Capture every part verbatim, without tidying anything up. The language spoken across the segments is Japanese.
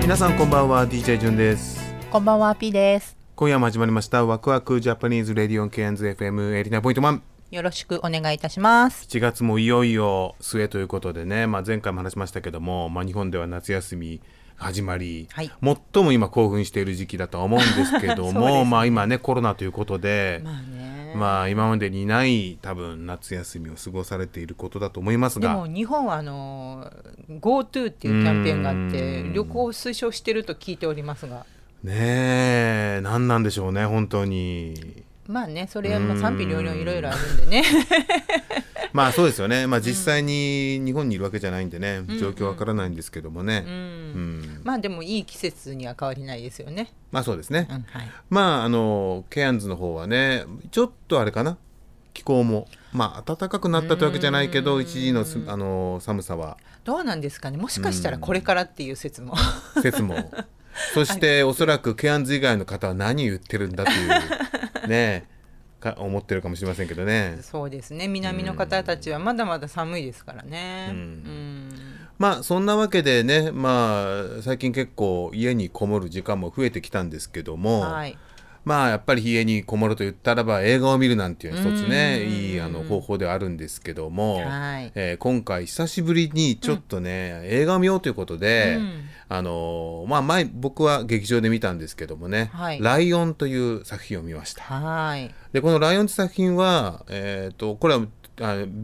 皆さんこんばんは、 ディージェー ジュンです。こんばんは、 P です。今夜も始まりましたワクワクジャパニーズレディオンケアンズ エフエム エリナポイントマン、よろしくお願いいたします。しちがつもいよいよ末ということでね、まあ、前回も話しましたけども、まあ、日本では夏休み始まり、はい、最も今興奮している時期だとは思うんですけども、ね、まあ、今ねコロナということで、まあね、まあ、今までにない多分夏休みを過ごされていることだと思いますが、でも日本はあの GoTo っていうキャンペーンがあって旅行を推奨してると聞いておりますがねえ、何なんでしょうね本当に。まあね、それはまあ賛否両論いろいろあるんでねまあそうですよね、まあ、実際に日本にいるわけじゃないんでね、うん、状況わからないんですけどもね、うんうん、まあでもいい季節には変わりないですよね。まあそうですね、うん、はい、まああのケアンズの方はねちょっとあれかな、気候もまあ暖かくなったというわけじゃないけど一時の、あの寒さはどうなんですかね、もしかしたらこれからっていう説も説もそしておそらくケアンズ以外の方は何言ってるんだというねか思ってるかもしれませんけどね。そうですね、南の方たちはまだまだ寒いですからね、うんうん、まあそんなわけでね、まあ最近結構家にこもる時間も増えてきたんですけども、はい、まあやっぱり家にこもると言ったらば映画を見るなんていうの一つねいいあの方法ではあるんですけども、はい、えー、今回久しぶりにちょっとね、うん、映画を見ようということで、うん、あのまあ前僕は劇場で見たんですけどもね、はい、ライオンという作品を見ました。はい、でこのライオンという作品は、えー、とこれはベ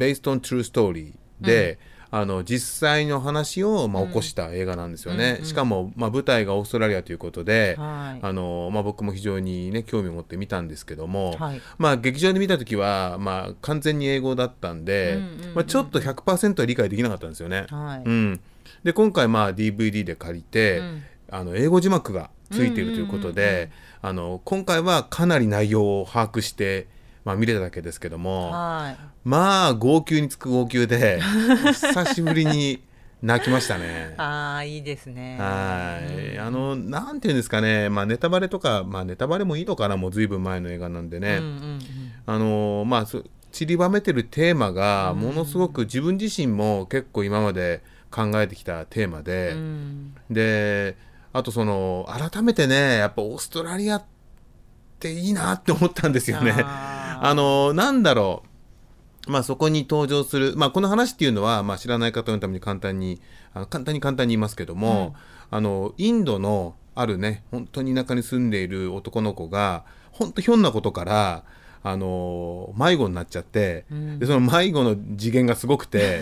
ースオントゥルーストーリーで、うん、あの実際の話を、まあ、起こした映画なんですよね、うんうんうん、しかも、まあ、舞台がオーストラリアということで、はい、あのまあ、僕も非常に、ね、興味を持って見たんですけども、はい、まあ、劇場で見た時は、まあ、完全に英語だったんで、うんうんうん、まあ、ちょっと ひゃくパーセント は理解できなかったんですよね、はい、うん、で今回、まあ、ディーブイディー で借りて、うん、あの英語字幕がついているということで、うんうんうんうん、あの今回はかなり内容を把握して、まあ、見れただけですけども、はい、まあ号泣につく号泣で久しぶりに泣きましたねああいいですね、はい、あのなんていうんですかね、まあ、ネタバレとか、まあ、ネタバレもいいのかな、もうずいぶん前の映画なんでね、うんうんうん、あのまあ散りばめてるテーマがものすごく自分自身も結構今まで考えてきたテーマで、うん、であとその改めてねやっぱオーストラリアっていいなって思ったんですよね。ああのなんだろう、まあ、そこに登場する、まあ、この話っていうのは、まあ、知らない方のために簡単にあの簡単に簡単に言いますけども、うん、あのインドのあるね本当に田舎に住んでいる男の子が本当ひょんなことからあの迷子になっちゃって、うん、でその迷子の次元がすごくて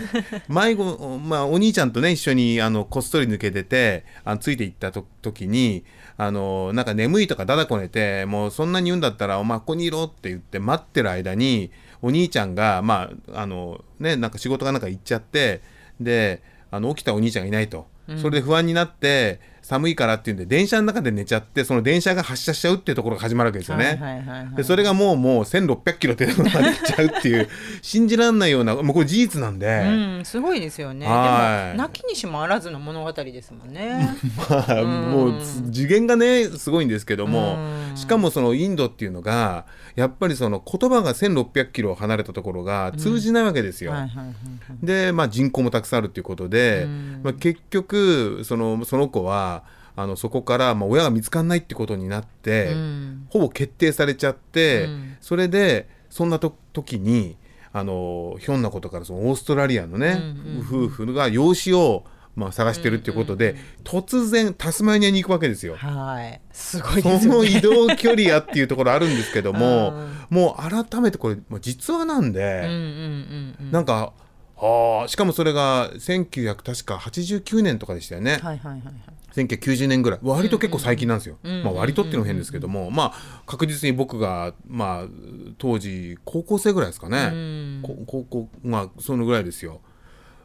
迷子、まあ、お兄ちゃんとね一緒にあのこっそり抜け出てあのついていったと時にあのなんか眠いとかだだこねて、もうそんなに言うんだったらお前ここにいろって言って待ってる間にお兄ちゃんが、まああのね、なんか仕事がなんか行っちゃって、であの起きたお兄ちゃんがいないと、うん、それで不安になって寒いからっていうんで電車の中で寝ちゃって、その電車が発車しちゃうっていうところが始まるわけですよね、はいはいはいはい、でそれがもうもうせんろっぴゃくキロってところまで行っちゃうっていう信じらんないような、もうこれ事実なんで、うん、すごいですよね。でも泣きにしもあらずの物語ですもんねまあ、うん、もう次元がねすごいんですけども、しかもそのインドっていうのがやっぱりその言葉がせんろっぴゃくキロ離れたところが通じないわけですよ、うん、はいはいはいはい、で、まあ、人口もたくさんあるということで、まあ、結局その、その子はあのそこから、まあ、親が見つかんないってことになって、うん、ほぼ決定されちゃって、うん、それでそんなと時にあのひょんなことからそのオーストラリアのね、うんうんうん、夫婦が養子をまあ、探してるっていうことで、うんうんうん、突然タスマニアに行くわけですよ。はい、すごいですね。その移動距離やっていうところあるんですけどももう改めてこれ実話なんで、うんうんうんうん、なんかあしかもそれがせんきゅうひゃくはちじゅうきゅうねんとかでしたよね、はいはいはいはい、せんきゅうひゃくきゅうじゅうねんぐらい割と結構最近なんですよ、うんうんまあ、割とっていうのも変ですけども、うんうんうんまあ、確実に僕が、まあ、当時高校生ぐらいですかね、うん、高校まあそのぐらいですよ。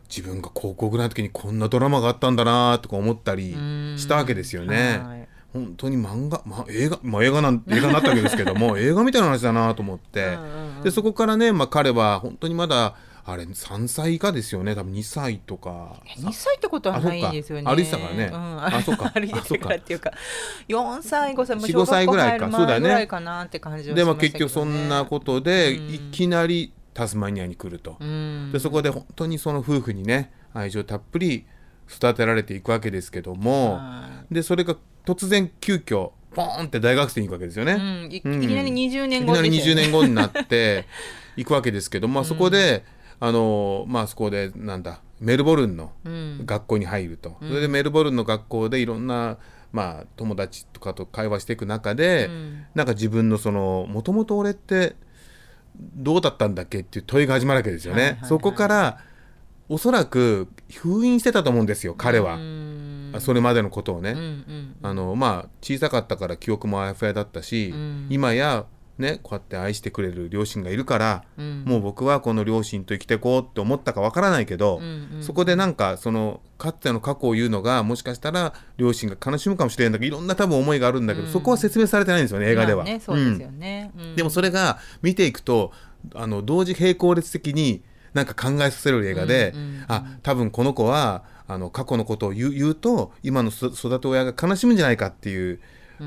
自分が高校ぐらいの時にこんなドラマがあったんだなとか思ったりしたわけですよね、はい、本当に漫画、まあ、映画、まあ、映画なん、映画になったわけですけども映画みたいな話だなと思ってでそこからね、まあ、彼は本当にまだあれさんさい以下ですよね。多分にさいとかにさいってことはないですよね。歩いてたからね、うん、あそうか歩いてたからっていうかよんさいごさいもよんごさいぐらいかそうだねぐらいかなって感じをしましたけどね。でも結局そんなことでいきなりタスマニアに来ると、うん、でそこで本当にその夫婦にね愛情たっぷり育てられていくわけですけども、でそれが突然急遽ポーンって大学生に行くわけですよね、うん、いきなりにじゅうねんごですよね、いきなりにじゅうねんごになって行くわけですけど、まあ、そこで、うん、あのまあそこでなんだメルボルンの学校に入ると、うん、それでメルボルンの学校でいろんなまあ友達とかと会話していく中で、うん、なんか自分のそのもともと俺ってどうだったんだっけっていう問いが始まるわけですよね、はいはいはい、そこからおそらく封印してたと思うんですよ彼は。それまでのことをね、うんうん、あのまあ小さかったから記憶もあやふやだったし、うん、今やねこうやって愛してくれる両親がいるから、うん、もう僕はこの両親と生きていこうって思ったかわからないけど、うんうん、そこでなんかそのかつての過去を言うのがもしかしたら両親が悲しむかもしれないんだけどいろんな多分思いがあるんだけど、うん、そこは説明されてないんですよね映画では、ねそうですよねうんうん、でもそれが見ていくとあの同時並行列的になんか考えさせる映画で、うんうんうん、あ多分この子はあの過去のことを言う、言うと今の育て親が悲しむんじゃないかっていう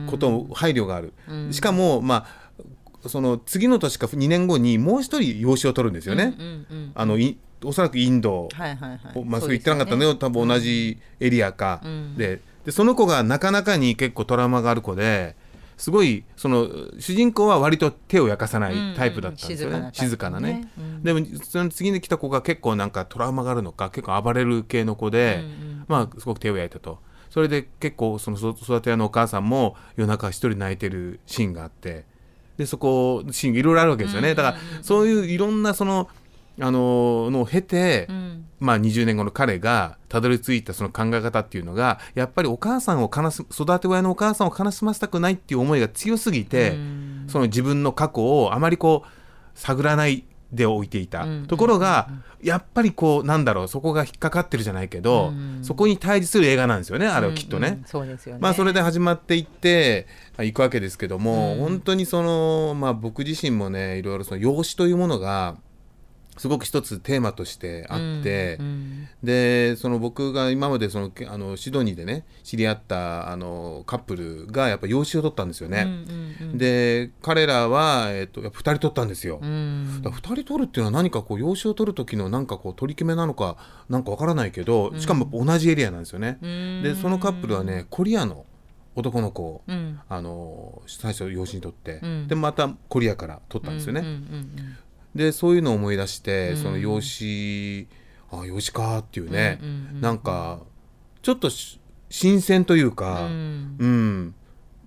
ことを配慮がある、うんうん、しかもまあその次の年かにねんごにもう一人養子を取るんですよね、うんうんうん、あのおそらくインド、はいはいはい、まあそう言ってなかったのよ、ね、多分同じエリアか、うん、で、でその子がなかなかに結構トラウマがある子ですごいその主人公は割と手を焼かさないタイプだったんですよね、うんうん、静かなね、ねうん、でもその次に来た子が結構なんかトラウマがあるのか結構暴れる系の子で、うんうん、まあすごく手を焼いたと。それで結構その育て屋のお母さんも夜中一人泣いてるシーンがあってでそこシーンいろいろあるわけですよね、うんうんうん、だからそういういろんなそのあののを経て、うんまあ、にじゅうねんごの彼がたどり着いたその考え方っていうのがやっぱりお母さんを悲し育て親のお母さんを悲しませたくないっていう思いが強すぎて、うん、その自分の過去をあまりこう探らないでおいていた、うんうんうん、ところがやっぱりこうなんだろうそこが引っかかってるじゃないけど、うんうん、そこに対峙する映画なんですよねあれはきっとね、うんうん、そうですよね。まあそれで始まっていっていくわけですけども、うん、本当にその、まあ、僕自身もねいろいろその養子というものがすごく一つテーマとしてあって、うんうん、でその僕が今までそのあのシドニーでね知り合ったあのカップルがやっぱ養子を取ったんですよね、うんうんうん、で彼らは、えー、とやっぱふたり取ったんですよ、うん、だふたり取るっていうのは何かこう養子を取る時の何かこう取り決めなのかなんかわからないけどしかも同じエリアなんですよね、うん、でそのカップルはねコリアの男の子を、うん、あの最初養子に取って、うん、でまたコリアから取ったんですよね、うんうんうんうんでそういうのを思い出して、うん、その養子あ養子かっていうね、うんうんうん、なんかちょっと新鮮というか、うん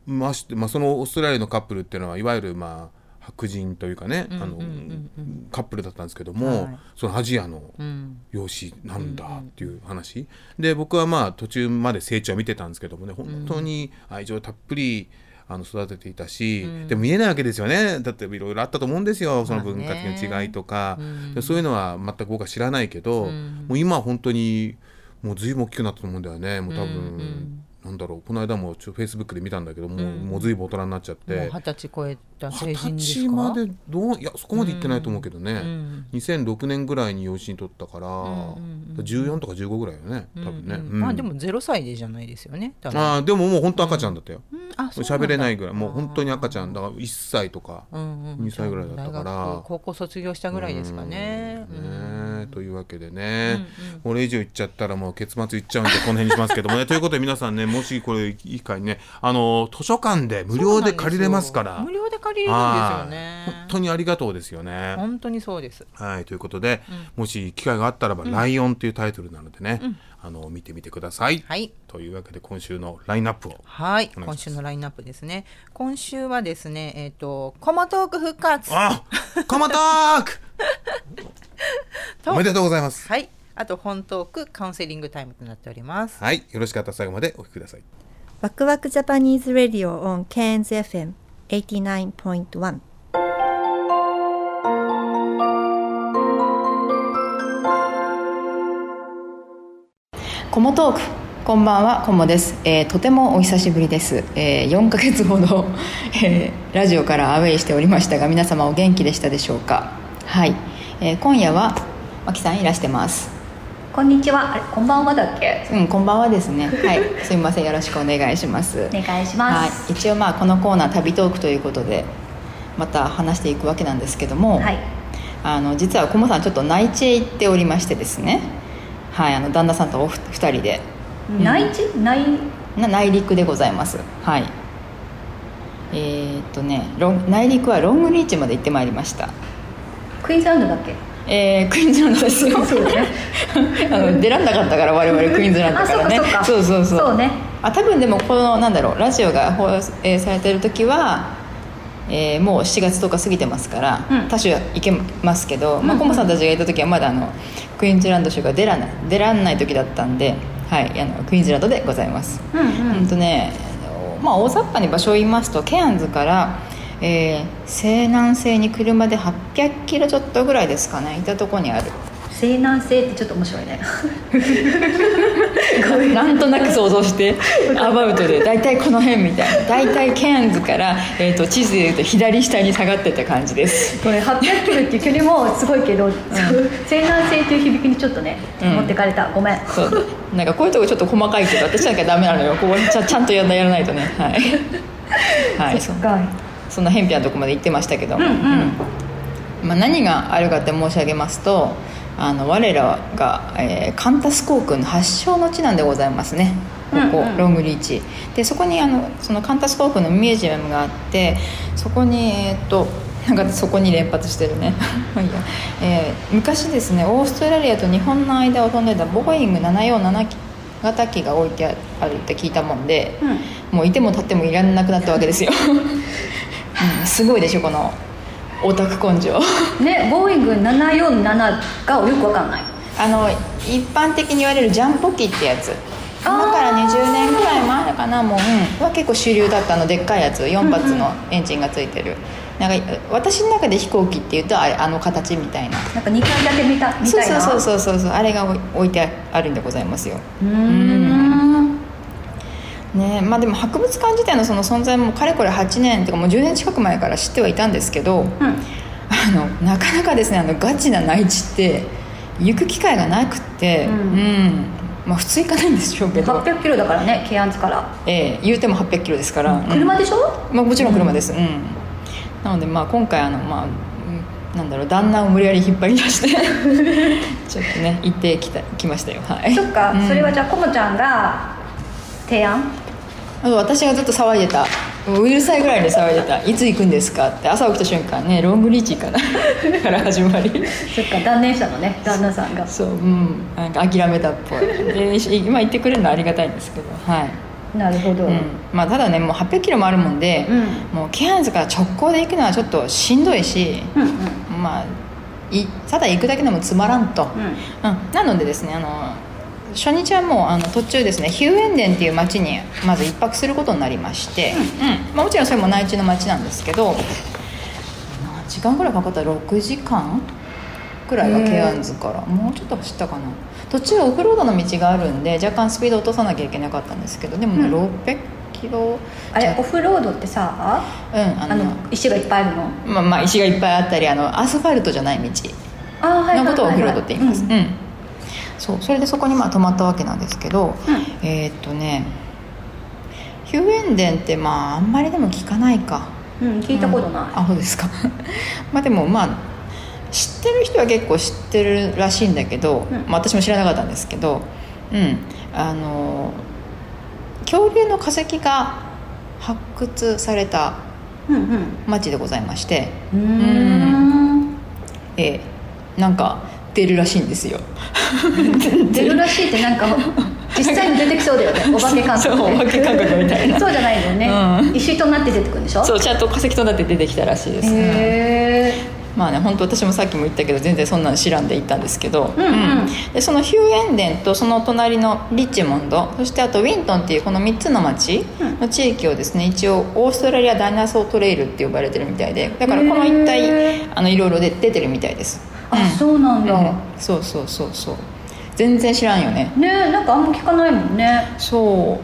うんまあまあ、そのオーストラリアのカップルっていうのはいわゆる、まあ、白人というかね、うんうんうんうん、あのカップルだったんですけども、はい、そのアジアの養子なんだっていう話、うんうん、で僕はまあ途中まで成長を見てたんですけどもね本当に愛情たっぷりあの育てていたし、うん、でも見えないわけですよね。だっていろいろあったと思うんですよその文化的な違いとか、まあねうん、そういうのは全く僕は知らないけど、うん、もう今は本当にもう随分大きくなったと思うんだよねもう多分、うんうん、なんだろうこの間もちょっとフェイスブックで見たんだけどもう、うん、もう随分大人になっちゃってもうはたち超えた成人ですか。はたちまでどういやそこまでいってないと思うけどね、うん、にせんろくねんぐらいに養子に取ったから、うん、じゅうよんとかじゅうごぐらいよね多分ね、うんうんうん、まあでもゼロさいでじゃないですよね多分あでももう本当赤ちゃんだったよ、うん喋れないぐらいもう本当に赤ちゃんだからいっさいとかにさいぐらいだったから、うんうん、高校卒業したぐらいですかね、うんねというわけでね、うんうん、これ以上言っちゃったらもう結末言っちゃうんでこの辺にしますけどもねということで皆さんね、もしこれいい回ね、あの図書館で無料で借りれますから、無料で借りれるんですよね。本当にありがとうですよね。本当にそうです、はい、ということで、うん、もし機会があったらば、うん、ライオンというタイトルなのでね、うん、あの見てみてください、はい、というわけで今週のラインナップを、はい、今週のラインナップですね。今週はですね、えっとコモトーク復活、あコモトークおめでとうございます。はい、あと本トークカウンセリングタイムとなっております。はい、よろしかったら最後までお聞きください。ワクワクジャパニーズラディオ on Cairns エフエム エイティナイン ポイント ワン。コモトーク、こんばんは、コモです、えー、とてもお久しぶりです、えー、よんかげつほど、えー、ラジオからアウェイしておりましたが、皆様お元気でしたでしょうか。はい、えー、今夜はマキさんいらしてます。こんにちは、あれこんばんはだっけ。うん、こんばんはですね、はい、すみません、よろしくお願いします。お願いします、はい、一応まあこのコーナー旅トークということでまた話していくわけなんですけども、はい、あの実はコモさんちょっと内地へ行っておりましてですね、はい、あの旦那さんとお二人で内地、うん、内内陸でございます。はい。えー、っとね、ロン内陸はロングビーチまで行ってまいりました。クイーンズランドだっけ？えー、クイーンズランドですよ。そうね。あの出らんなかったから我々クイーンズランドからね。あ、そうかそうか。そうそうそう。そうね。あ、多分でもこのなんだろう、ラジオが放映されてる時は。えー、もうしちがつとおか過ぎてますから、うん、多種行けますけど、うん、まあ、コモさんたちがいた時はまだあのクイーンズランド州が出らない出らんない時だったんで、はい、あのクイーンズランドでございます、うんうん、うんとね、まあ、大雑把に場所を言いますと、ケアンズから、えー、西南西に車ではっぴゃくキロちょっとぐらいですかね、いたとこにある。西南西ってちょっと面白いねな, なんとなく想像してアバウトでだいたいこの辺みたいな、だいたいケアンズから、えー、と地図でいうと左下に下がってた感じです。これはっぴゃくキロっていう距離もすごいけど、うん、西南西っていう響きにちょっとね、うん、持ってかれた、ごめん。そうなんかこういうとこちょっと細かいけど私なんかダメなのよ、ここ ち, ちゃんとやらないとね、はい、はい、そっか、そんな偏僻なとこまで行ってましたけど、うんうん、まあ、何があるかって申し上げますと、あの我らが、えー、カンタス航空の発祥の地なんでございますね、ここ、うんうん、ロングリーチで、そこにあのそのカンタス航空のミュージアムがあって、そこにえー、っとなんかそこに連発してるねいや、えー、昔ですね、オーストラリアと日本の間を飛んでたボーイングななよんなな型機が置いてあるって聞いたもんで、うん、もういても立ってもいらなくなったわけですよ、うん、すごいでしょ、このオタク根性ね、ボーイングななよんなながよくわかんない、あの一般的に言われるジャンポ機ってやつ、今からにじゅうねんぐらい前かな、もう、うん、は結構主流だったの、でっかいやつよんぱつのエンジンがついてる、うんうん、なんか私の中で飛行機っていうと あ, あの形みたいな、なんかにかいだけ見たみたいな、そうそうそうそうそう、あれが置いてあるんでございますよ。うーん、ね、まあ、でも博物館自体 の, その存在もかれこれはちねんとかもうじゅうねん近く前から知ってはいたんですけど、うん、あのなかなかですね、あのガチな内地って行く機会がなくって、うんうん、まあ、普通行かないんでしょうけど、はっぴゃくキロだからね、ケアンズから、えー、言うてもはっぴゃくキロですから、うん、車でしょ、まあ、もちろん車です、うんうん、なので、まあ、今回あの、まあ、なんだろう、旦那を無理やり引っ張り出してちょっとね行ってきたきましたよ、はい、そっか、うん、それはじゃあコモちゃんが提案、私がずっと騒いでた、うるさいぐらいで騒いでた、いつ行くんですかって、朝起きた瞬間ね、ロングリーチかなから始まり、そっか、断念したのね、旦那さんが、そう、うん、なんか諦めたっぽいで、今言ってくれるのはありがたいんですけど、はい、なるほど、うん、まあ、ただね、もうはっぴゃくキロもあるもんで、うん、もうケアンズから直行で行くのはちょっとしんどいし、うんうん、まあいただ行くだけでもつまらんと、うんうん、なのでですね、あの初日はもうあの途中ですね、ヒューエンデンっていう町にまず一泊することになりまして、うんうん、まあ、もちろんそれも内地の町なんですけど、何時間ぐらいかかったらろくじかんくらいはケアンズからもうちょっと走ったかな、途中オフロードの道があるんで若干スピード落とさなきゃいけなかったんですけど、でもね、うん、ろっぴゃくキロ、あれオフロードってさ、うん、あのあの石がいっぱいあるの、まあ、まあ石がいっぱいあったり、あのアスファルトじゃない道のことをオフロードって言います、うん、うん、そう、それでそこにまあ泊まったわけなんですけど、うん、えー、っとね、ヒューエンデンってまああんまりでも聞かないか、うん、聞いたことない、うん、あ、そうですかまあでもまあ知ってる人は結構知ってるらしいんだけど、うんまあ、私も知らなかったんですけど、うん、あの恐竜の化石が発掘された町でございまして、うんうんうん、えなんか出るらしいんですよ出るらしいってなんか実際に出てきそうだよねお化け感覚そうお化け感覚みたいなそうじゃないよね、うん、石となって出てくるんでしょそうちゃんと化石となって出てきたらしいです。へーまあね、本当私もさっきも言ったけど全然そんなの知らんで行ったんですけど、うんうんうん、でそのヒューエンデンとその隣のリッチモンドそしてあとウィントンっていうこのみっつの町の地域をですね、うん、一応オーストラリアダイナソートレイルって呼ばれてるみたいでだからこの一帯あのいろいろ出てるみたいです、うん、あそうなんだ、うん、そうそうそうそう全然知らんよねねえなんかあんま聞かないもんねそ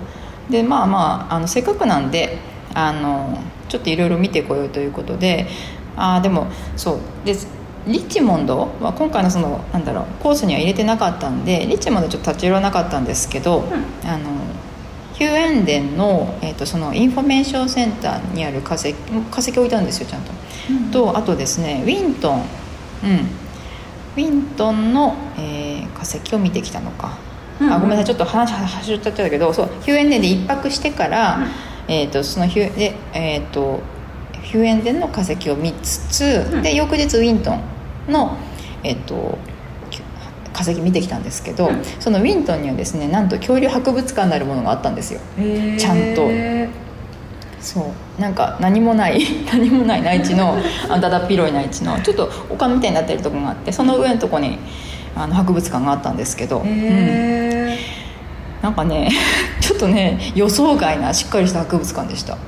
うでまあまあ、 あのせっかくなんであのちょっといろいろ見てこようということであでもそうでリッチモンドは今回 の, そのなんだろうコースには入れてなかったんでリッチモンドちょっと立ち寄らなかったんですけど、うん、あのヒューエンデン の,、えー、とそのインフォメーションセンターにある化石化石置いたんですよちゃんと、うん、とあとですねウィントン、うん、ウィントンの、えー、化石を見てきたのか、うんうん、あごめんなさいちょっと話走っちゃったけどそうヒューエンデンで一泊してから、うんえー、とそのヒューでえっ、ー、とヒューエンデンの化石を見つつ、うん、で翌日ウィントンの、えっと、化石見てきたんですけど、うん、そのウィントンにはですねなんと恐竜博物館になるものがあったんですよちゃんとそうなんか何もない何もない内地のだだっ広い内地のちょっと丘みたいになってるところがあってその上のところにあの博物館があったんですけど、うん、なんかねちょっとね予想外なしっかりした博物館でした。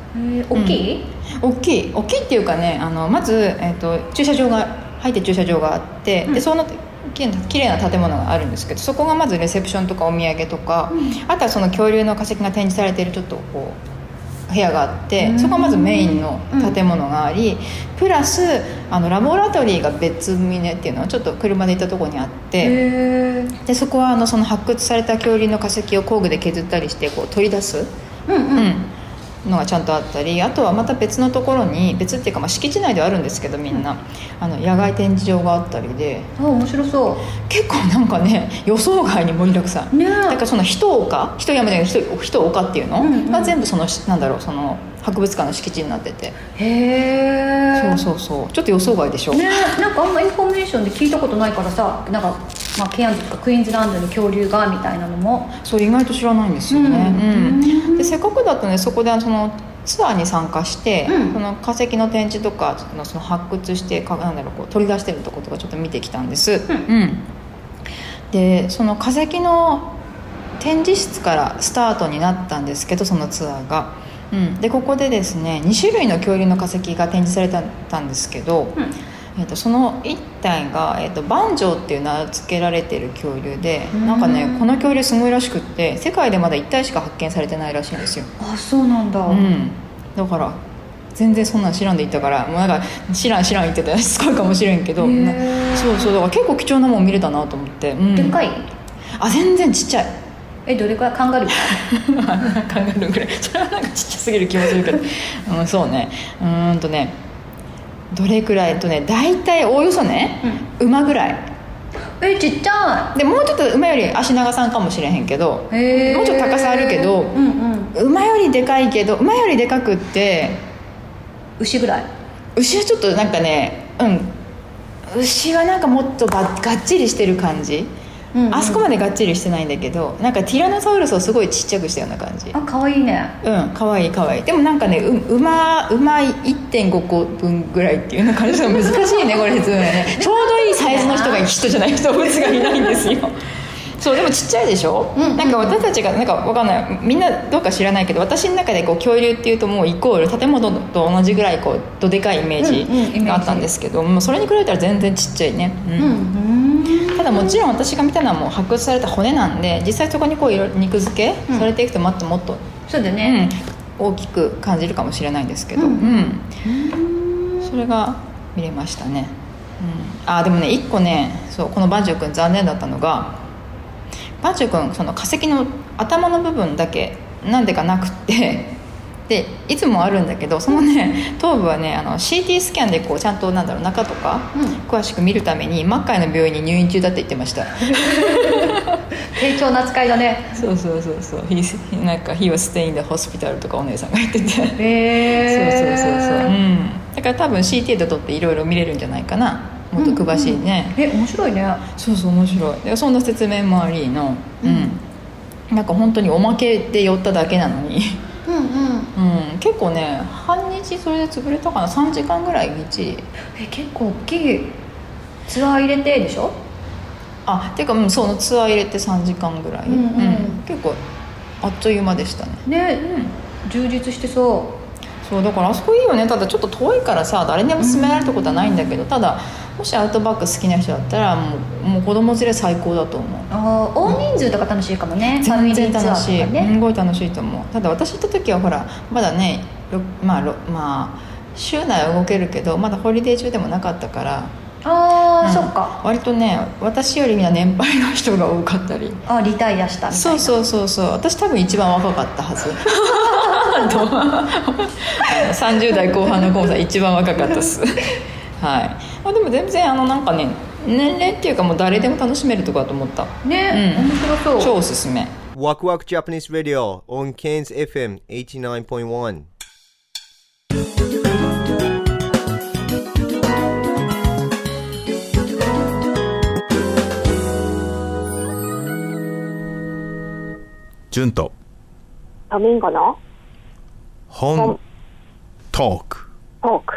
大きい、うん大きい大きいっていうかねあのまず、えー、と駐車場が入って駐車場があって、うん、でそのきれいな建物があるんですけどそこがまずレセプションとかお土産とか、うん、あとはその恐竜の化石が展示されているちょっとこう部屋があって、うん、そこがまずメインの建物があり、うん、プラスあのラボラトリーが別棟っていうのをちょっと車で行ったところにあってでそこはあのその発掘された恐竜の化石を工具で削ったりしてこう取り出す、うんうんうんのがちゃんとあったりあとはまた別のところに別っていうかまあ敷地内ではあるんですけどみんな、うん、あの野外展示場があったりであ面白そう結構なんかね予想外に盛りだくさん、ね、だからその一丘一山じゃなくて一丘っていうの、うんうん、が全部そのなんだろうその博物館の敷地になっててへーそうそうそうちょっと予想外でしょ、ね、なんかあんまインフォメーションで聞いたことないからさなんか、まあ、ケアンズとかクイーンズランドに恐竜がみたいなのもそう意外と知らないんですよね、うんうん、でせっかくだとねそこでそのツアーに参加して、うん、その化石の展示とかその発掘してなんだろうこう取り出してるとことかちょっと見てきたんです、うんうん、でその化石の展示室からスタートになったんですけどそのツアーがうん、でここでですねに種類の恐竜の化石が展示されたんですけど、うんえー、とそのいち体が、えー、とバンジョーっていう名付けられてる恐竜でなんかねこの恐竜すごいらしくって世界でまだいち体しか発見されてないらしいんですよ。あそうなんだ、うん、だから全然そんなん知らんで行ったからもうなんか知らん知らん言ってたらすごいかもしれんけどそうそうだから結構貴重なもん見れたなと思って、うん、でかいあ全然ちっちゃいえどれくらいカンガルーぐらいカンガルーぐらいそれはなんかちっちゃすぎる気もするけど、うん、そうねうーんとねどれくらいとね大体おおよそね、うん、馬ぐらいえちっちゃいでもうちょっと馬より足長さんかもしれへんけどへもうちょっと高さあるけど、うんうん、馬よりでかいけど馬よりでかくって牛ぐらい牛はちょっとなんかねうん牛はなんかもっとばがっちりしてる感じうんうん、あそこまでがっちりしてないんだけどなんかティラノサウルスをすごいちっちゃくしたような感じあかわいいねうんかわいいかわいいでもなんかねううまうまい いってんご 個分ぐらいっていうような感じが難しいねこれ普通ねちょうどいいサイズの人が人じゃない人物がいないんですよそうでもちっちゃいでしょ、うんうんうん、なんか私たちがなんかわかんないみんなどうか知らないけど私の中でこう恐竜っていうともうイコール建物と同じぐらいこうどでかいイメージがあったんですけど、うんうん、もうそれに比べたら全然ちっちゃいね、うんうんうん、ただもちろん私が見たのはもう発掘された骨なんで実際そこにこう肉付けされていくともっともっと、うんそうだねうん、大きく感じるかもしれないんですけど、うんうん、それが見れましたね、うん、あでもね一個ねそうこのバンジョー君残念だったのがバンジョー君その化石の頭の部分だけなんでかなくってでいつもあるんだけど、そのね頭部はねあの シーティー スキャンでこうちゃんとなんだろう中とか、うん、詳しく見るために真っ赤いの病院に入院中だって言ってました丁重な扱いだね。そうそうそうそう、なんか He was staying in the hospital とかお姉さんが言ってて、へー、そうそうそうそう、うん、だから多分 シーティー で撮っていろいろ見れるんじゃないかな、もっと詳しいね、うんうん、え面白いね。そうそう面白い。でそんな説明もありの、うんうん、なんか本当におまけで寄っただけなのにうんうん、うん、結構ね半日それで潰れたかな、さんじかんぐらいみっちり。え結構大きいツアー入れてでしょ。あてか、うん、そのツアー入れてさんじかんぐらい、うんうんうん、結構あっという間でしたね。ね、うん、充実してそう。そうだからあそこいいよね。ただちょっと遠いからさ誰にも勧められたことはないんだけど、うん、ただもしアウトバック好きな人だったらも う, もう子供連れ最高だと思う。あ大人数とか楽しいかもね。全然楽しい、ね、すごい楽しいと思う。ただ私行った時はほらまだね、まあ、まあ週内は動けるけどまだホリデー中でもなかったから、あ、うん、そっか割とね私よりみんな年配の人が多かったり、あリタイアしたみたいな。そうそうそうそう、私多分一番若かったはずさんじゅう代後半のコウさん一番若かったっすはい、あでも全然あのなんかね年齢っていうかもう誰でも楽しめるとこだと思ったね、うん、面白そう、超おすすめ。 Waku Waku Japanese Radio on Cairns エフエム はちじゅうきゅうてんいち。 ジュンとトミンゴの本トークトーク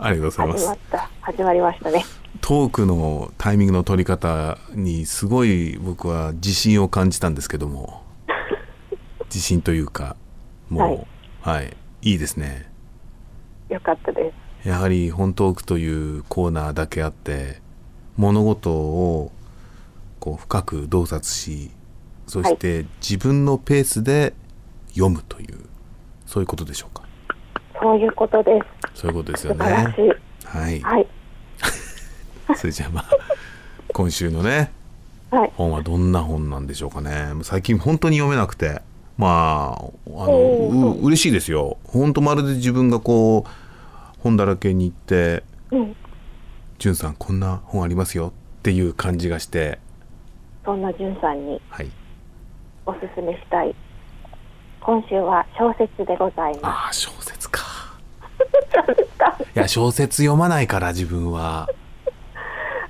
ありがとうございます。始まった始まりましたね。トークのタイミングの取り方にすごい僕は自信を感じたんですけども自信というかもう、はい、はい、いいですね。よかったです。やはり本トークというコーナーだけあって物事をこう深く洞察し、そして自分のペースで読むという、はい、そういうことでしょうか。そういうことです。そういうことですよね。素晴らしい。はい。はい、それじゃあまあ今週のね、はい、本はどんな本なんでしょうかね。最近本当に読めなくて、まああのう嬉しいですよ。本当まるで自分がこう本だらけに行って、うん、じゅんさんこんな本ありますよっていう感じがして、そんなじゅんさんにおすすめしたい。はい、今週は小説でございます。ああ小説か。いや小説読まないから自分は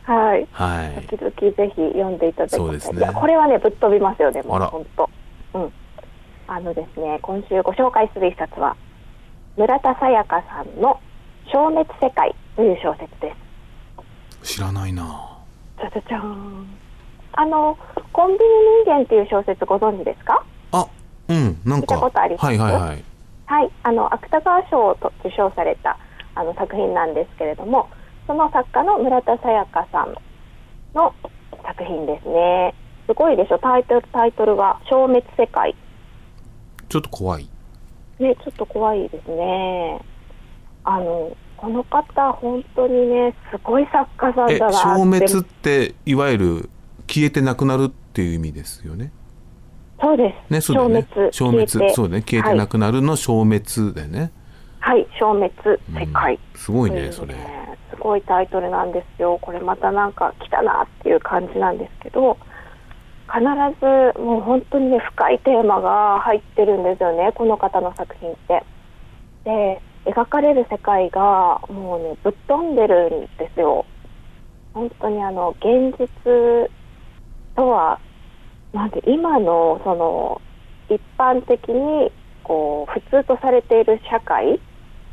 はい、はい、時々ぜひ読んでいただきたい。そうですね、いやこれはねぶっ飛びますよね。もう本当、うん、あのですね今週ご紹介する一冊は村田沙耶香さんの消滅世界という小説です。知らないな。じゃじゃじゃーん。あのコンビニ人間っていう小説ご存知ですか。あ、うんなんか聞いたことあります。はいはいはいはい、あの芥川賞をと受賞されたあの作品なんですけれども、その作家の村田沙耶香さんの作品ですね。すごいでしょ。タイトル、タイトルは消滅世界。ちょっと怖いね。ちょっと怖いですね。あのこの方本当にねすごい作家さんだな。え消滅っていわゆる消えてなくなるっていう意味ですよね。そうです、ね、そうだよね、消滅、消滅、消えて、そうだね、消えてなくなるの消滅だよね。はい、はい、消滅世界、うん、すごいね、うん、それすごいタイトルなんですよ。これまたなんか来たなっていう感じなんですけど、必ずもう本当にね深いテーマが入ってるんですよね、この方の作品って。で、描かれる世界がもうねぶっ飛んでるんですよ。本当にあの現実とはなんで今のその一般的にこう普通とされている社会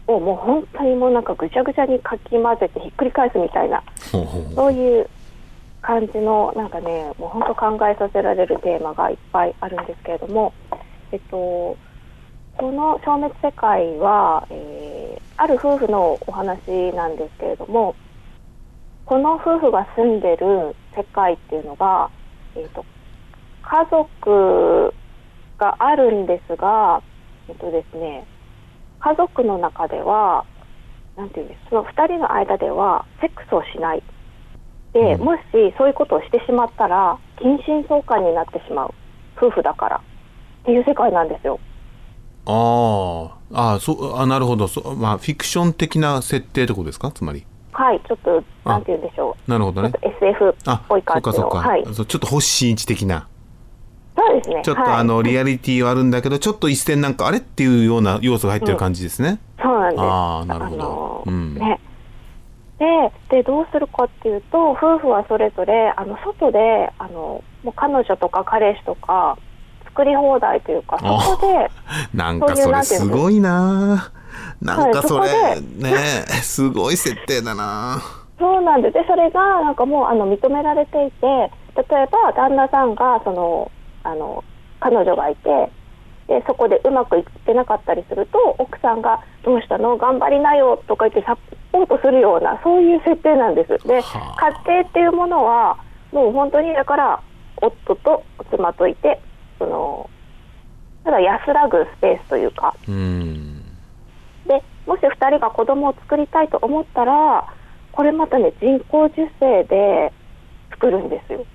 をもう本当にもうなんかぐちゃぐちゃにかき混ぜてひっくり返すみたいなそういう感じのなんかねもう本当考えさせられるテーマがいっぱいあるんですけれども、えっとこの消滅世界は、えー、ある夫婦のお話なんですけれども、この夫婦が住んでる世界っていうのがえっと家族があるんですが、えっとですね、家族の中ではなんていうんです、そのふたりの間ではセックスをしないで、もしそういうことをしてしまったら近親相姦になってしまう、夫婦だからっていう世界なんですよ。ああ、そあなるほど、そ、まあ、フィクション的な設定ってことですか、つまり。はい、ちょっとなんて言うんでしょう。なるほどね。ちょっと エスエフ っぽい感じの。あ、そうかそうか、はい、ちょっと星新一的な。そうですね。ちょっと、はい、あのリアリティはあるんだけど、ちょっと一線なんかあれっていうような要素が入ってる感じですね。うん、そうなんです。ああ、なるほど。あのーうん、ね。で、でどうするかっていうと、夫婦はそれぞれあの外であのもう彼女とか彼氏とか作り放題というか、そこでなんかそれすごいな。なんかそれね、すごい設定だな。そうなんです。でそれがなんかもうあの認められていて、例えば旦那さんがそのあの彼女がいて、でそこでうまくいってなかったりすると、奥さんがどうしたの頑張りなよとか言ってサポートするような、そういう設定なんです。で、はあ、家庭っていうものはもう本当にだから夫と妻といて、そのただ安らぐスペースというか、うん、でもしふたりが子供を作りたいと思ったら、これまたね人工授精で作るんですよ。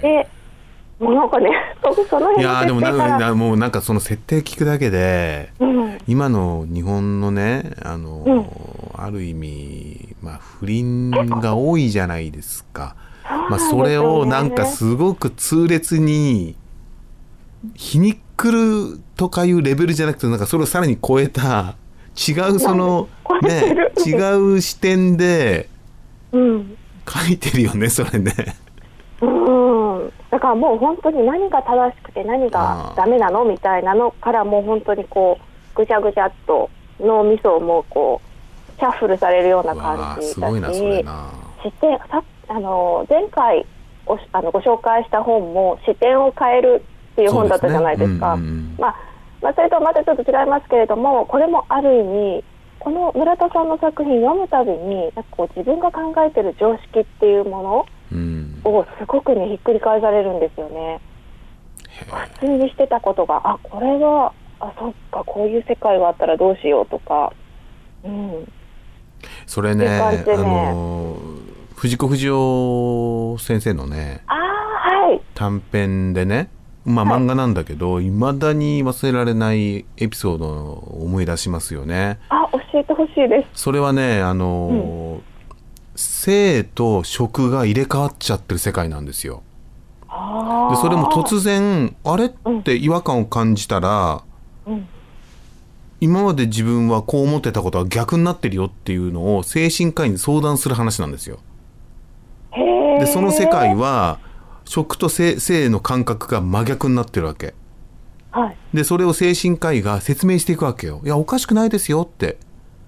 でもうなんかね、その辺の設定から、いやでもな、もうなんかその設定聞くだけで、うん、今の日本のね、あの、うん、ある意味、まあ、不倫が多いじゃないですか。まあ、それをなんかすごく痛烈に皮肉るとかいうレベルじゃなくて、なんかそれをさらに超えた違うその、ね、違う視点で書いてるよね、それね。うん、だからもう本当に何が正しくて何がダメなのみたいなのから、もう本当にこうぐちゃぐちゃっと脳みそをもうこうシャッフルされるような感じだし、すごいな、それな。視点、さ、あの前回おあのご紹介した本も視点を変えるっていう本だったじゃないですか。そうですね。うんうん。まあまあ、それとはまたちょっと違いますけれども、これもある意味この村田さんの作品読むたびに、なんかこう自分が考えてる常識っていうもの、うん、おすごくねひっくり返されるんですよね。普通にしてたことが、あ、これはあ、そっか、こういう世界があったらどうしようとか、うん、それね、あの藤子不二雄先生のね、あ、はい、短編でね、まあ、漫画なんだけど、はい、未だに忘れられないエピソードを思い出しますよね。あ、教えてほしいです。それはね、あの、うん、性と食が入れ替わっちゃってる世界なんですよ。あ、でそれも突然あれって違和感を感じたら、うん、今まで自分はこう思ってたことは逆になってるよっていうのを精神科医に相談する話なんですよ。へ、でその世界は食と 性, 性の感覚が真逆になってるわけ、はい、でそれを精神科医が説明していくわけよ。いやおかしくないですよって、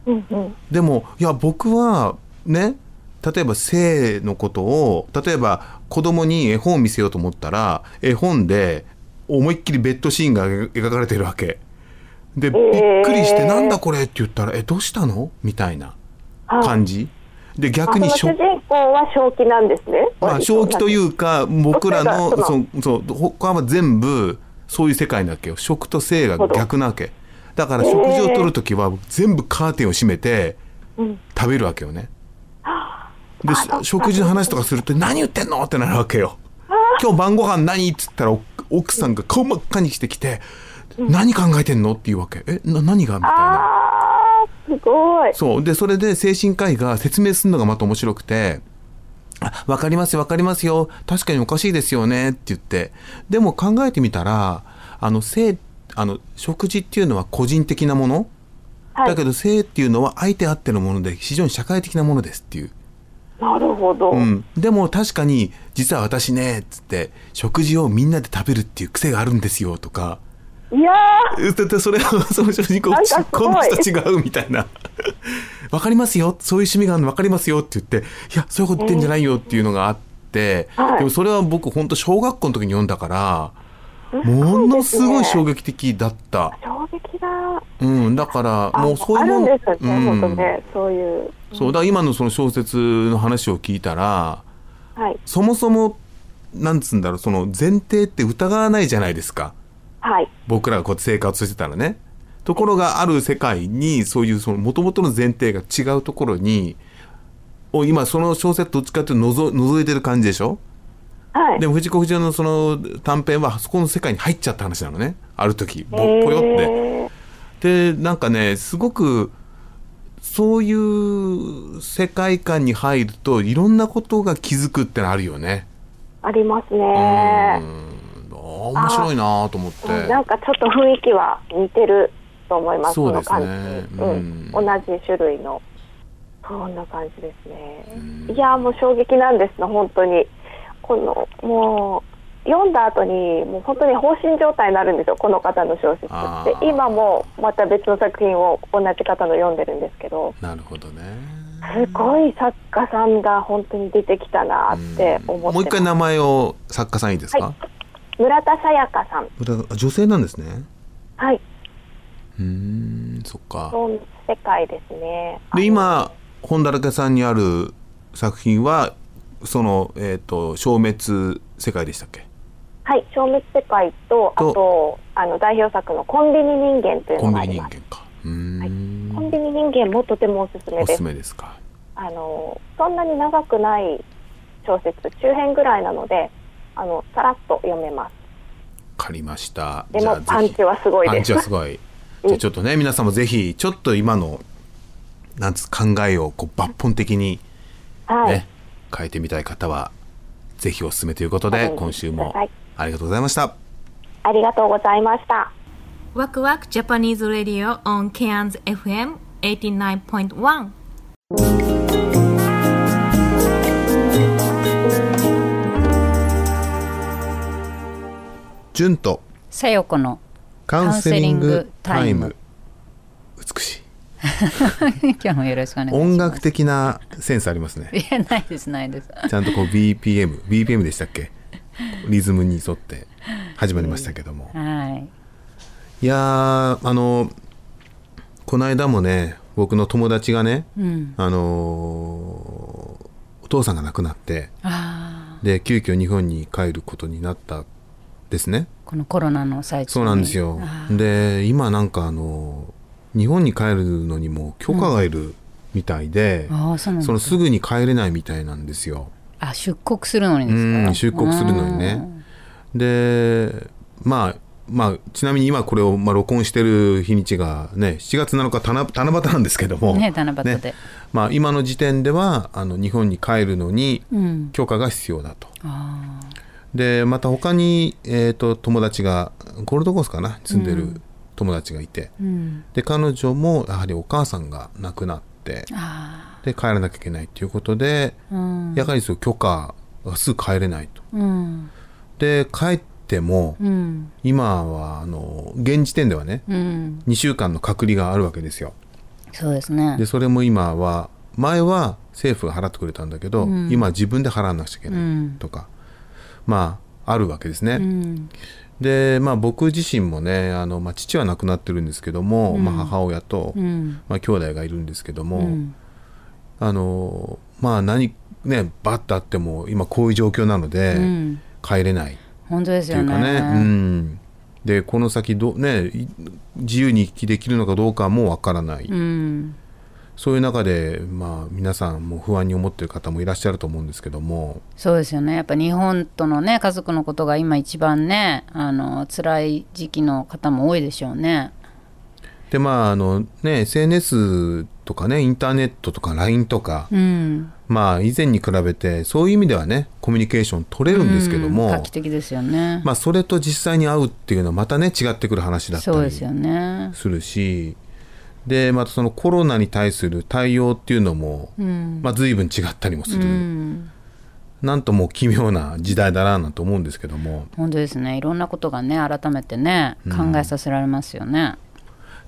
うんうん、でもいや僕はね、例えば性のことを、例えば子供に絵本を見せようと思ったら、絵本で思いっきりベッドシーンが描かれてるわけで、えー、びっくりしてなんだこれって言ったら、えどうしたのみたいな感じ、はい、で逆に主人公は正気なんですね。まあ、正気というか僕らのそうそう他は全部そういう世界なわけよ。食と性が逆なわけだから、食事をとるときは全部カーテンを閉めて食べるわけよね。で食事の話とかすると何言ってんのってなるわけよ。今日晩ご飯何っつったら奥さんが顔真っ赤にしてきて、うん、何考えてんのっていうわけ。えな何がみたいな。あーすごい。そうでそれで精神科医が説明するのがまた面白くて、わかりますよわかりますよ確かにおかしいですよねって言って、でも考えてみたらあの性あの食事っていうのは個人的なもの、はい、だけど性っていうのは相手あってのもので非常に社会的なものですっていう。なるほど、うん、でも確かに実は私ねっつって食事をみんなで食べるっていう癖があるんですよとか。いやーそれはその食事この人違うみたいなわかりますよそういう趣味があるのわかりますよって言って、いやそういうこと言ってんじゃないよっていうのがあって、えー、でもそれは僕本当小学校の時に読んだから、はい、ものすごい衝撃的だった、ね、衝撃だ、うん、だからもうそういうものあるんですよね、うん、本当ねそういうそうだ今のその小説の話を聞いたら、はい、そもそもなんつうんだろうその前提って疑わないじゃないですか、はい、僕らがこう生活してたらね。ところがある世界にそういうその元々の前提が違うところに今その小説どっちかっていうとのぞ、覗いてる感じでしょ、はい、でも藤子不二雄のその短編はそこの世界に入っちゃった話なのね、ある時ぽよってで、なんかねすごくそういう世界観に入るといろんなことが気づくってのあるよね。ありますね。うん、あ面白いなと思って、なんかちょっと雰囲気は似てると思います。そうですね、この感じ、うんうん、同じ種類のそんな感じですね、うん、いやもう衝撃なんですね本当に。このもう読んだ後にもう本当に放心状態になるんですよ、この方の小説って。今もまた別の作品を同じ方の読んでるんですけど。なるほどね。すごい作家さんが本当に出てきたなって思ってます。もう一回名前を作家さんいいですか、はい、村田さやかさん。女性なんですね。はい。うーん、そっか。その世界ですね。で今本だらけさんにある作品はその、えーと、消滅世界でしたっけ。はい、消滅世界 と, とあとあの代表作のコンビニ人間というのがあります。コンビニ人間か。うーん、はい、コンビニ人間もとてもおすすめです。おすすめですか。あのそんなに長くない小説、中編ぐらいなのであのさらっと読めます。わかりました。でもパンチはすごいです。パンチはすごいじゃあちょっとね、うん、皆さんもぜひちょっと今のなんつ考えをこう抜本的に、ね、はい、変えてみたい方はぜひおすすめということで、今週もありがとうございました。ありがとうございました。ワクワクジャパニーズラディオ on Cairns エフエム はちじゅうきゅうてんいち。 ジュンとさよこのカウンセリングタイム。美しい今日もよろしくお願いします。音楽的なセンスありますね。いや、ないですないです。ちゃんとこう ビーピーエム、ビーピーエム でしたっけ？リズムに沿って始まりましたけども。うん、はい。いやー、あのこの間もね、僕の友達がね、うん、あのお父さんが亡くなって、あで急遽日本に帰ることになったですね。このコロナの最中に。そうなんですよ。で、今なんかあの。日本に帰るのにも許可がいるみたいで、うん、あ、そうなんですか。そのすぐに帰れないみたいなんですよ。あ、出国するのにですか。うん、出国するのにね。で、まあ、まあ、ちなみに今これをまあ録音してる日にちが、ね、しちがつなのか七夕なんですけども、ね、七夕で、ね、まあ、今の時点ではあの日本に帰るのに許可が必要だと、うん、あでまた他に、えーと、友達がゴールドコースかな住んでる、うん友達がいて、うん、で彼女もやはりお母さんが亡くなってあで帰らなきゃいけないということで、うん、やはりそう許可がすぐ帰れないと、うん、で帰っても、うん、今はあの現時点ではね、うん、にしゅうかんの隔離があるわけですよ。そうですね。でそれも今は前は政府が払ってくれたんだけど、うん、今は自分で払わなくちゃいけないとか、うん、まああるわけですね、うん。でまあ、僕自身もねあの、まあ、父は亡くなってるんですけども、うんまあ、母親と、うんまあ、兄弟がいるんですけども、うん、あのまあ何ねバッとあっても今こういう状況なので、うん、帰れない本当ですよね。っていうかね、うん、でこの先ど、ね、自由に行き来できるのかどうかもわからない、うん、そういう中で、まあ、皆さんも不安に思ってる方もいらっしゃると思うんですけども。そうですよね。やっぱ日本とのね家族のことが今一番ねあの辛い時期の方も多いでしょうね。でまああのね エスエヌエス とかねインターネットとか ライン とか、うん、まあ以前に比べてそういう意味ではねコミュニケーション取れるんですけども、うん、画期的ですよね。まあそれと実際に会うっていうのはまたね違ってくる話だったりするし。でまたそのコロナに対する対応っていうのも、うんまあ、随分違ったりもする、うん、なんとも奇妙な時代だななんて思うんですけども。本当ですね。いろんなことがね改めてね考えさせられますよね、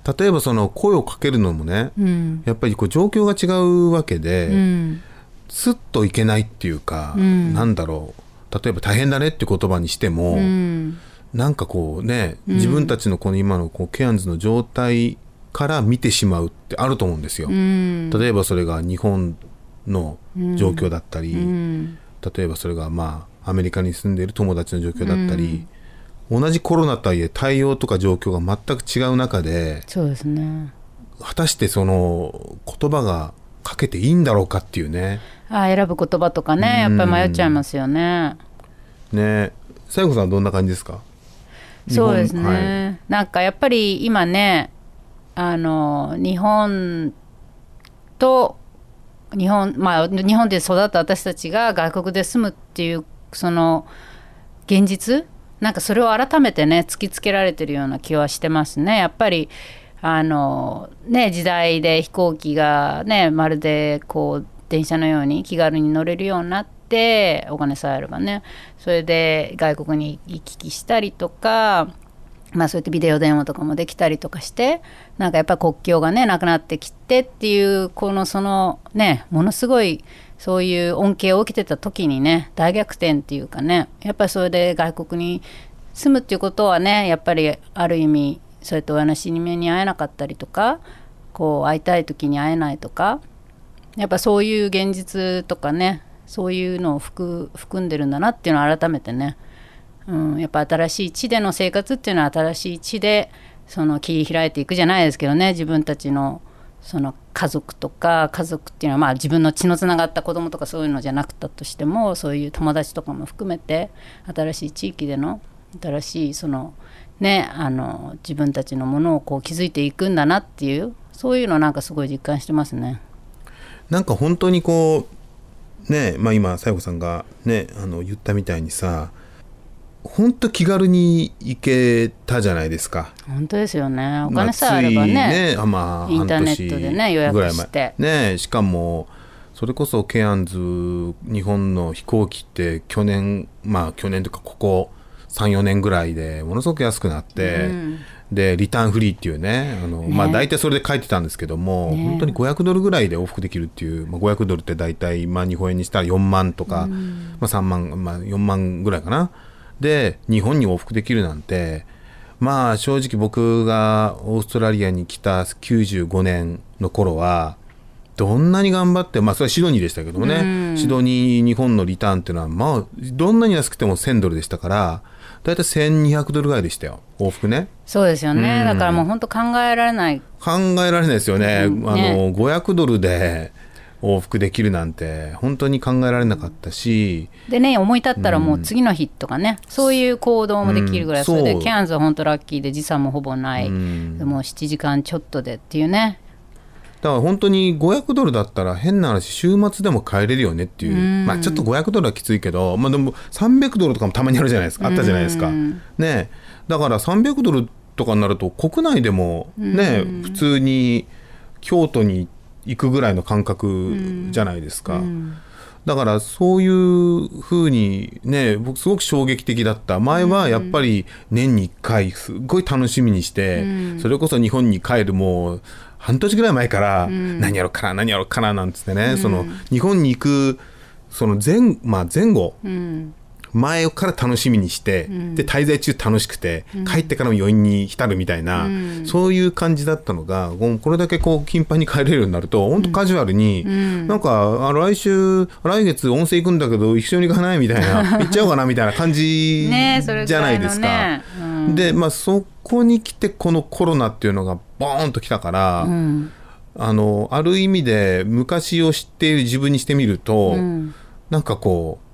うん、例えばその声をかけるのもね、うん、やっぱりこう状況が違うわけで、うん、スッといけないっていうか、うん、なんだろう例えば大変だねって言葉にしても、うん、なんかこうね自分たちのこの今のこうケアンズの状態から見てしまうってあると思うんですよ、うん、例えばそれが日本の状況だったり、うん、例えばそれがまあアメリカに住んでいる友達の状況だったり、うん、同じコロナとはいえ対応とか状況が全く違う中で、そうですね、果たしてその言葉がかけていいんだろうかっていうね。あ、選ぶ言葉とかねやっぱり迷っちゃいますよね、うん、ね、さゆこさんはどんな感じですか？そうですね、はい、なんかやっぱり今ね、あの日本と日本、まあ、日本で育った私たちが外国で住むっていうその現実、なんかそれを改めてね突きつけられてるような気はしてますね。やっぱりあの、ね、時代で飛行機が、ね、まるでこう電車のように気軽に乗れるようになって、お金さえあればね、それで外国に行き来したりとか、まあ、そうやってビデオ電話とかもできたりとかして、なんかやっぱり国境がねなくなってきてっていう、このそのねものすごいそういう恩恵を受けてた時にね大逆転っていうかね、やっぱりそれで外国に住むっていうことはね、やっぱりある意味そうやってお話に目に会えなかったりとか、こう会いたい時に会えないとか、やっぱそういう現実とかね、そういうのを含んでるんだなっていうのを改めてね、うん、やっぱ新しい地での生活っていうのは新しい地でその切り開いていくじゃないですけどね、自分たちのその家族とか、家族っていうのはまあ自分の血のつながった子供とかそういうのじゃなくたとしても、そういう友達とかも含めて新しい地域での新しいそのね、あの自分たちのものをこう築いていくんだなっていう、そういうのをなんかすごい実感してますね。なんか本当にこうね、まあ、今さゆこさんがねあの言ったみたいにさ、本当気軽に行けたじゃないですか。本当ですよね。お金さえあれば ね,、まあねまあ、インターネットでね予約して、ね、しかもそれこそケアンズ日本の飛行機って去年まあ去年とかここ さん,よ 年ぐらいでものすごく安くなって、うん、でリターンフリーっていうね、あの、ねまあ、大体それで書いてたんですけども、ね、本当にごひゃくドルぐらいで往復できるっていう、まあ、ごひゃくドルって大体、まあ、日本円にしたらよんまんとか、うんまあ、さんまん、まあ、よんまんぐらいかなで日本に往復できるなんて、まあ正直僕がオーストラリアに来たきゅうじゅうごねんの頃はどんなに頑張って、まあそれはシドニーでしたけどもね、うん、シドニー日本のリターンっていうのはまあどんなに安くてもせんドルでしたから、だいたいせんにひゃくドルぐらいでしたよ往復ね。そうですよね、うん、だからもう本当考えられない、考えられないですよね、うん、あのごひゃくドルで往復できるなんて本当に考えられなかったし、でね思い立ったらもう次の日とかね、うん、そういう行動もできるぐらい、うん、それでケアンズは本当ラッキーで時差もほぼない、うん、もうしちじかんちょっとでっていうね、だから本当にごひゃくドルだったら変な話週末でも帰れるよねっていう、うんまあ、ちょっとごひゃくドルはきついけど、まあ、でもさんびゃくドルとかもたまにあるじゃないですか、あったじゃないですか、うんね、だからさんびゃくドルとかになると国内でもね、うん、普通に京都に行って行くぐらいの感覚じゃないですか、うんうん、だからそういう風にね僕すごく衝撃的だった。前はやっぱり年にいっかいすごい楽しみにして、うん、それこそ日本に帰るもう半年ぐらい前から、うん、何やろうかな何やろうかななんつってね、うん、その日本に行くその 前、まあ、前後、うん、前から楽しみにして、うん、で滞在中楽しくて帰ってからも余韻に浸るみたいな、うん、そういう感じだったのがこれだけこう頻繁に帰れるようになると本当カジュアルに、うん、なんか来週来月温泉行くんだけど一緒に行かないみたいな行っちゃおうかなみたいな感じじゃないですか、ねそれぐらいのねうん、で、まあ、そこに来てこのコロナっていうのがボーンと来たから、うん、あのある意味で昔を知っている自分にしてみると、うん、なんかこう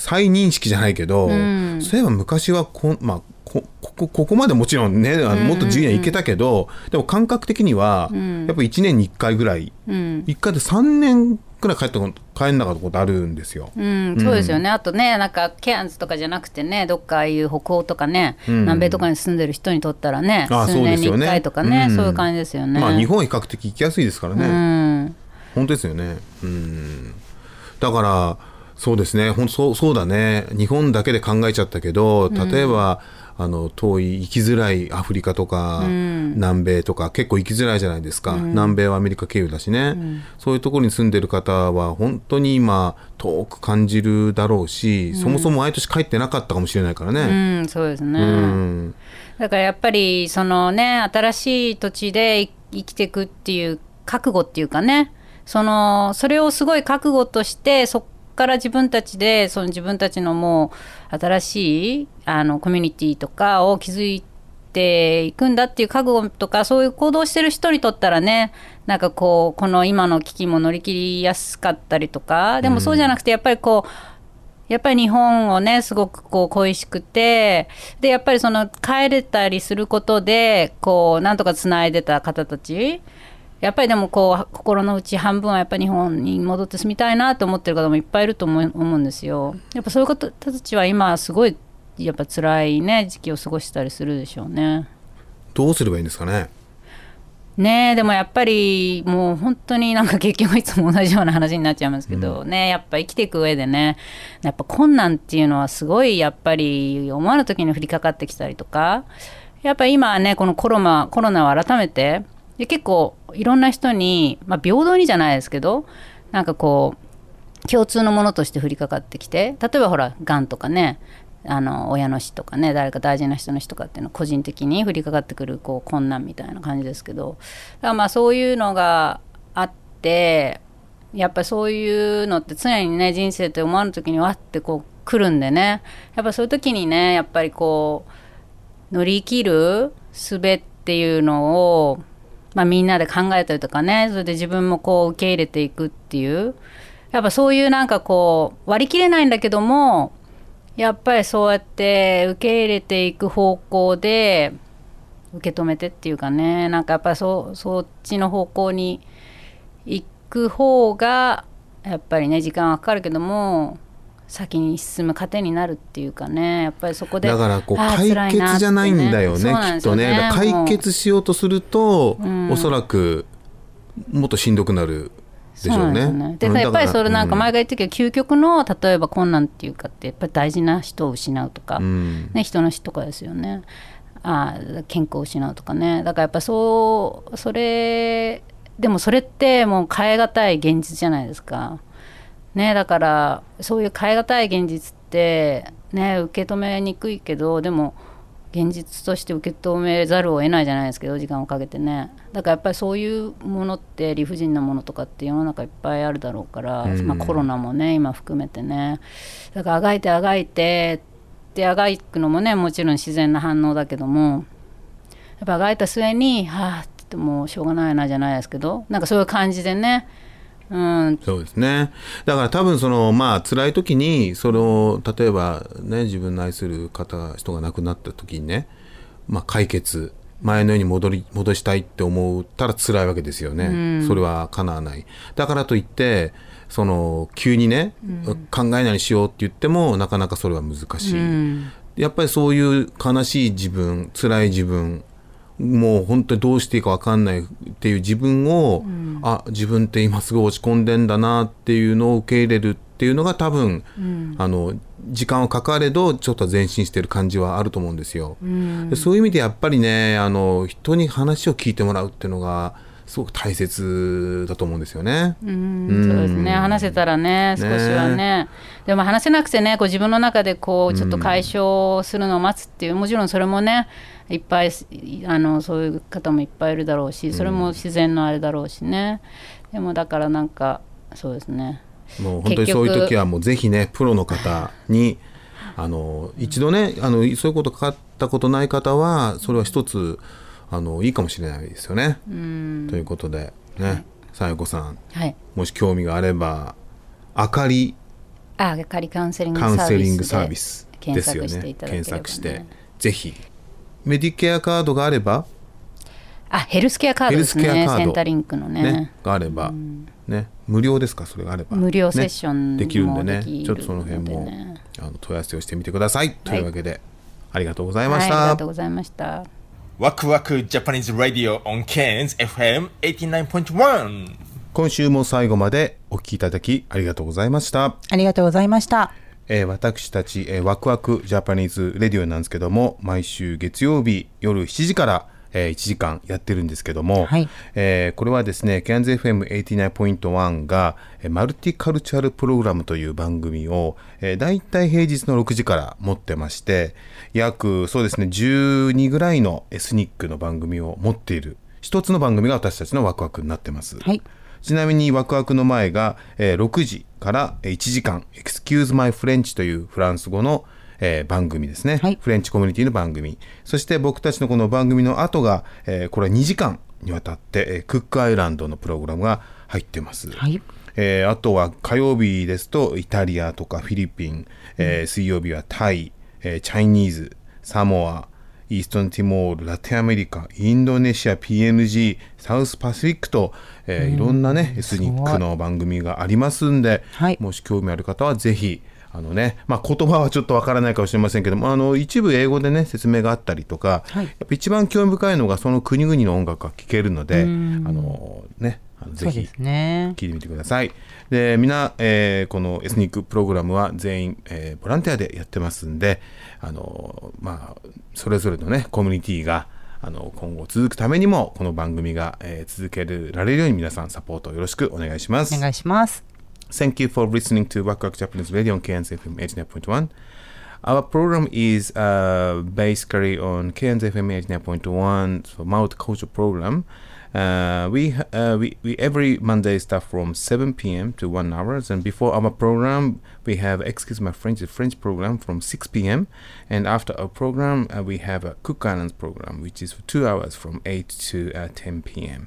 再認識じゃないけど、うん、そういえば昔は こ,、まあ、こ, こ, ここまでもちろんねあのもっと自由に行けたけど、うん、でも感覚的には、うん、やっぱりいちねんにいっかいぐらい、うん、いっかいでさんねんくらい帰って帰んなかったことあるんですよ、うんうん、そうですよね。あとねなんかケアンズとかじゃなくてねどっかああいう北欧とかね、うん、南米とかに住んでる人にとったらね、うん、数年にいっかいとか ね, ああ そ, うね、うん、そういう感じですよね。まあ日本は比較的行きやすいですからね、うん、本当ですよね、うん、だからそうですね、ほん そ, うそうだね日本だけで考えちゃったけど例えば、うん、あの遠い行きづらいアフリカとか、うん、南米とか結構行きづらいじゃないですか、うん、南米はアメリカ経由だしね、うん、そういうところに住んでる方は本当に今遠く感じるだろうし、うん、そもそも毎年帰ってなかったかもしれないからね、うん、そうですね、うん、だからやっぱりそのね新しい土地で生きていくっていう覚悟っていうかね そ, のそれをすごい覚悟としてそっから自分たちでその自分たちのもう新しいあのコミュニティとかを築いていくんだっていう覚悟とかそういう行動してる人にとったらねなんかこうこの今の危機も乗り切りやすかったりとかでもそうじゃなくてやっぱりこう、やっぱり日本をねすごくこう恋しくて、でやっぱりその帰れたりすることでこうなんとかつないでた方たち、やっぱりでもこう心のうち半分はやっぱり日本に戻って住みたいなと思ってる方もいっぱいいると思うんですよ。やっぱそういう方たちは今すごいやっぱ辛いね時期を過ごしたりするでしょうね。どうすればいいんですかね。ねえ、でもやっぱりもう本当になんか結局いつも同じような話になっちゃいますけどね、うん、やっぱ生きていく上でね、やっぱ困難っていうのはすごいやっぱり思わぬ時に降りかかってきたりとか、やっぱり今はねこのコロナ、コロナを改めてで結構いろんな人に、まあ、平等にじゃないですけどなんかこう共通のものとして降りかかってきて、例えばほらがんとかね、あの親の死とかね、誰か大事な人の死とかっていうの個人的に降りかかってくるこう困難みたいな感じですけど、だからまあそういうのがあって、やっぱりそういうのって常にね人生って思わぬ時にわってこう来るんでね、やっぱそういう時にねやっぱりこう乗り切る術っていうのを、まあ、みんなで考えたりとかね、それで自分もこう受け入れていくっていう、やっぱそういうなんかこう割り切れないんだけども、やっぱりそうやって受け入れていく方向で受け止めてっていうかね、なんかやっぱり そ, そっちの方向に行く方がやっぱりね時間はかかるけども先に進む糧になるっていうかね、やっぱりそこでだからこう解決じゃないんだよ ね, ねきっとね、だ解決しようとすると、うん、おそらくもっとしんどくなるでしょうね。そうなんですよね。でやっぱりそれなんか前が言ったけど、うん、究極の例えば困難っていうかってやっぱり大事な人を失うとか、うんね、人の死とかですよね、あ健康を失うとかね、だからやっぱそうそれでもそれってもう変えがたい現実じゃないですか、ね、だからそういう変えがたい現実って、ね、受け止めにくいけどでも現実として受け止めざるを得ないじゃないですけど時間をかけてね、だからやっぱりそういうものって理不尽なものとかって世の中いっぱいあるだろうから、うんまあ、コロナもね今含めてね、だからあがいてあがいてってあがいくのもねもちろん自然な反応だけども、やっぱあがいた末にはあってもうしょうがないなじゃないですけど、なんかそういう感じでね、うん、そうですね。だから多分そのまあ辛い時にそれを例えばね自分の愛する方人が亡くなった時にね、まあ、解決前のように戻り戻したいって思ったら辛いわけですよね、うん、それは叶わない。だからといってその急にね、うん、考えないしようって言ってもなかなかそれは難しい、うん、やっぱりそういう悲しい自分辛い自分もう本当にどうしていいか分かんないっていう自分を、うん、あ自分って今すごい落ち込んでんだなっていうのを受け入れるっていうのが多分、うん、あの時間はかかれどちょっと前進してる感じはあると思うんですよ、うん、でそういう意味でやっぱりねあの人に話を聞いてもらうっていうのがすごく大切だと思うんですよね、うんうん、そうですね。話せたらね少しは ね, ねでも話せなくてねこう自分の中でこうちょっと解消するのを待つっていう、うん、もちろんそれもねいっぱいあのそういう方もいっぱいいるだろうしそれも自然のあれだろうしね、うん、でもだからなんかそうですねもう本当にそういう時はもうぜひねプロの方にあの一度ねあのそういうことかかったことない方はそれは一つあのいいかもしれないですよね。うんということでねさよこさん、はい、もし興味があればあかりあかりカウンセリングサービスですよね。検索してぜひメディケアカードがあればあヘルスケアカードですねセンタリンクの ね, ねがあれば、うんね、無料ですかそれがあれば無料セッション、ね、できるんでねちょっとその辺も、ね、あの問い合わせをしてみてください、はい、というわけでありがとうございました、はい、ありがとうございました。ワクワクジャパニーズラディオ on Cairns エフエム はちじゅうきゅうてんいち 今週も最後までお聞きいただきありがとうございました。ありがとうございました。えー、私たち、えー、ワクワクジャパニーズレディオなんですけども毎週月曜日夜しちじから、えー、いちじかんやってるんですけども、はいえー、これはですね Cairns エフエム はちじゅうきゅうてんいち が、えー、マルティカルチャルプログラムという番組を、えー、だいたい平日のろくじから持ってまして約そうですねじゅうにぐらいのエスニックの番組を持っている一つの番組が私たちのワクワクになってます、はい。ちなみにワクワクの前が、えー、ろくじからいちじかん Excuse my French というフランス語の、えー、番組ですね、はい、フレンチコミュニティの番組そして僕たちのこの番組の後が、えー、これはにじかんにわたって、えー、クックアイランドのプログラムが入ってます、はいえー、あとは火曜日ですとイタリアとかフィリピン、えー、水曜日はタイ、えー、チャイニーズ、サモア、イーストンティモール、ラテンアメリカ、インドネシア、ピーエヌジー、サウスパシフィックと、えーうん、いろんなねエスニックの番組がありますんで、はい、もし興味ある方はぜひあのね、まあ、言葉はちょっとわからないかもしれませんけども、あの一部英語でね説明があったりとか、はい、やっぱ一番興味深いのがその国々の音楽が聴けるので、あのねぜひ聴いてみてください。で、みんな、えー、このエスニックプログラムは全員、えー、ボランティアでやってますんで、あの、まあ、それぞれのねコミュニティがあの今後続くためにもこの番組が、えー、続けられるように皆さんサポートよろしくお願いします。お願いします。Thank you for listening to Waku Waku Japanese Radio on Cairns F M eighty-nine point one. Our program is uh, basically on Cairns F M eighty-nine point one, so multicultural program. Uh, we, uh, we we every Monday start from seven p.m. to one hour, and before our program we have Excuse my French, the French program from six p.m. and after our program uh, we have a Cook Islands program, which is for two hours from eight to uh, ten p.m.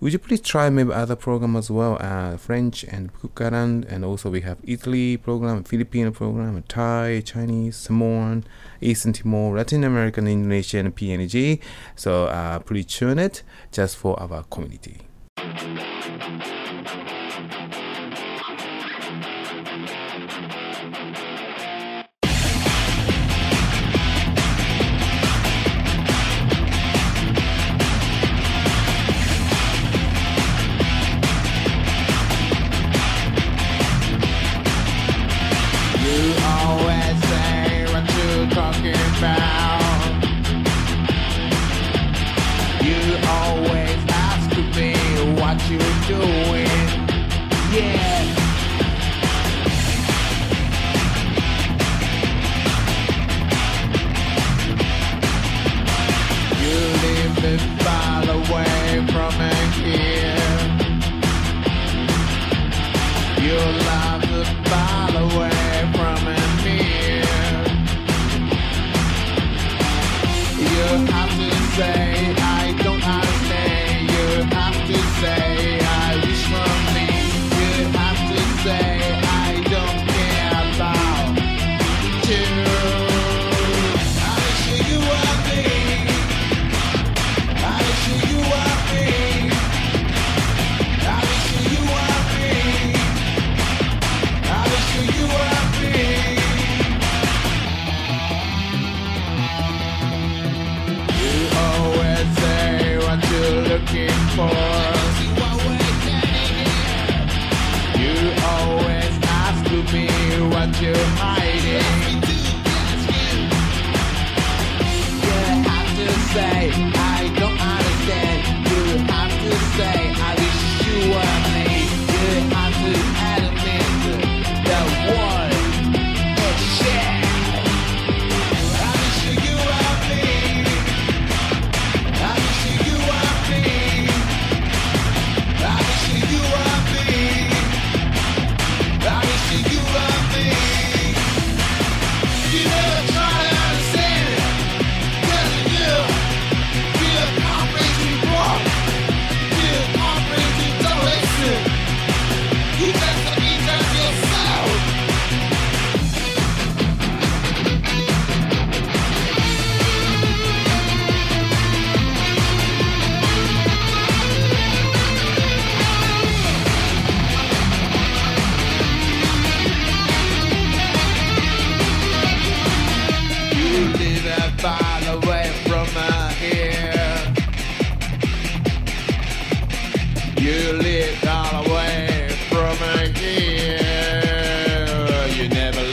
would you please try maybe other program as well, uh, French and Kukaran, and also we have Italy program, Filipino program, Thai, Chinese, Samoan, Eastern Timor, Latin American, Indonesian, P N G. So uh, please tune it just for our community.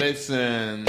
Listen.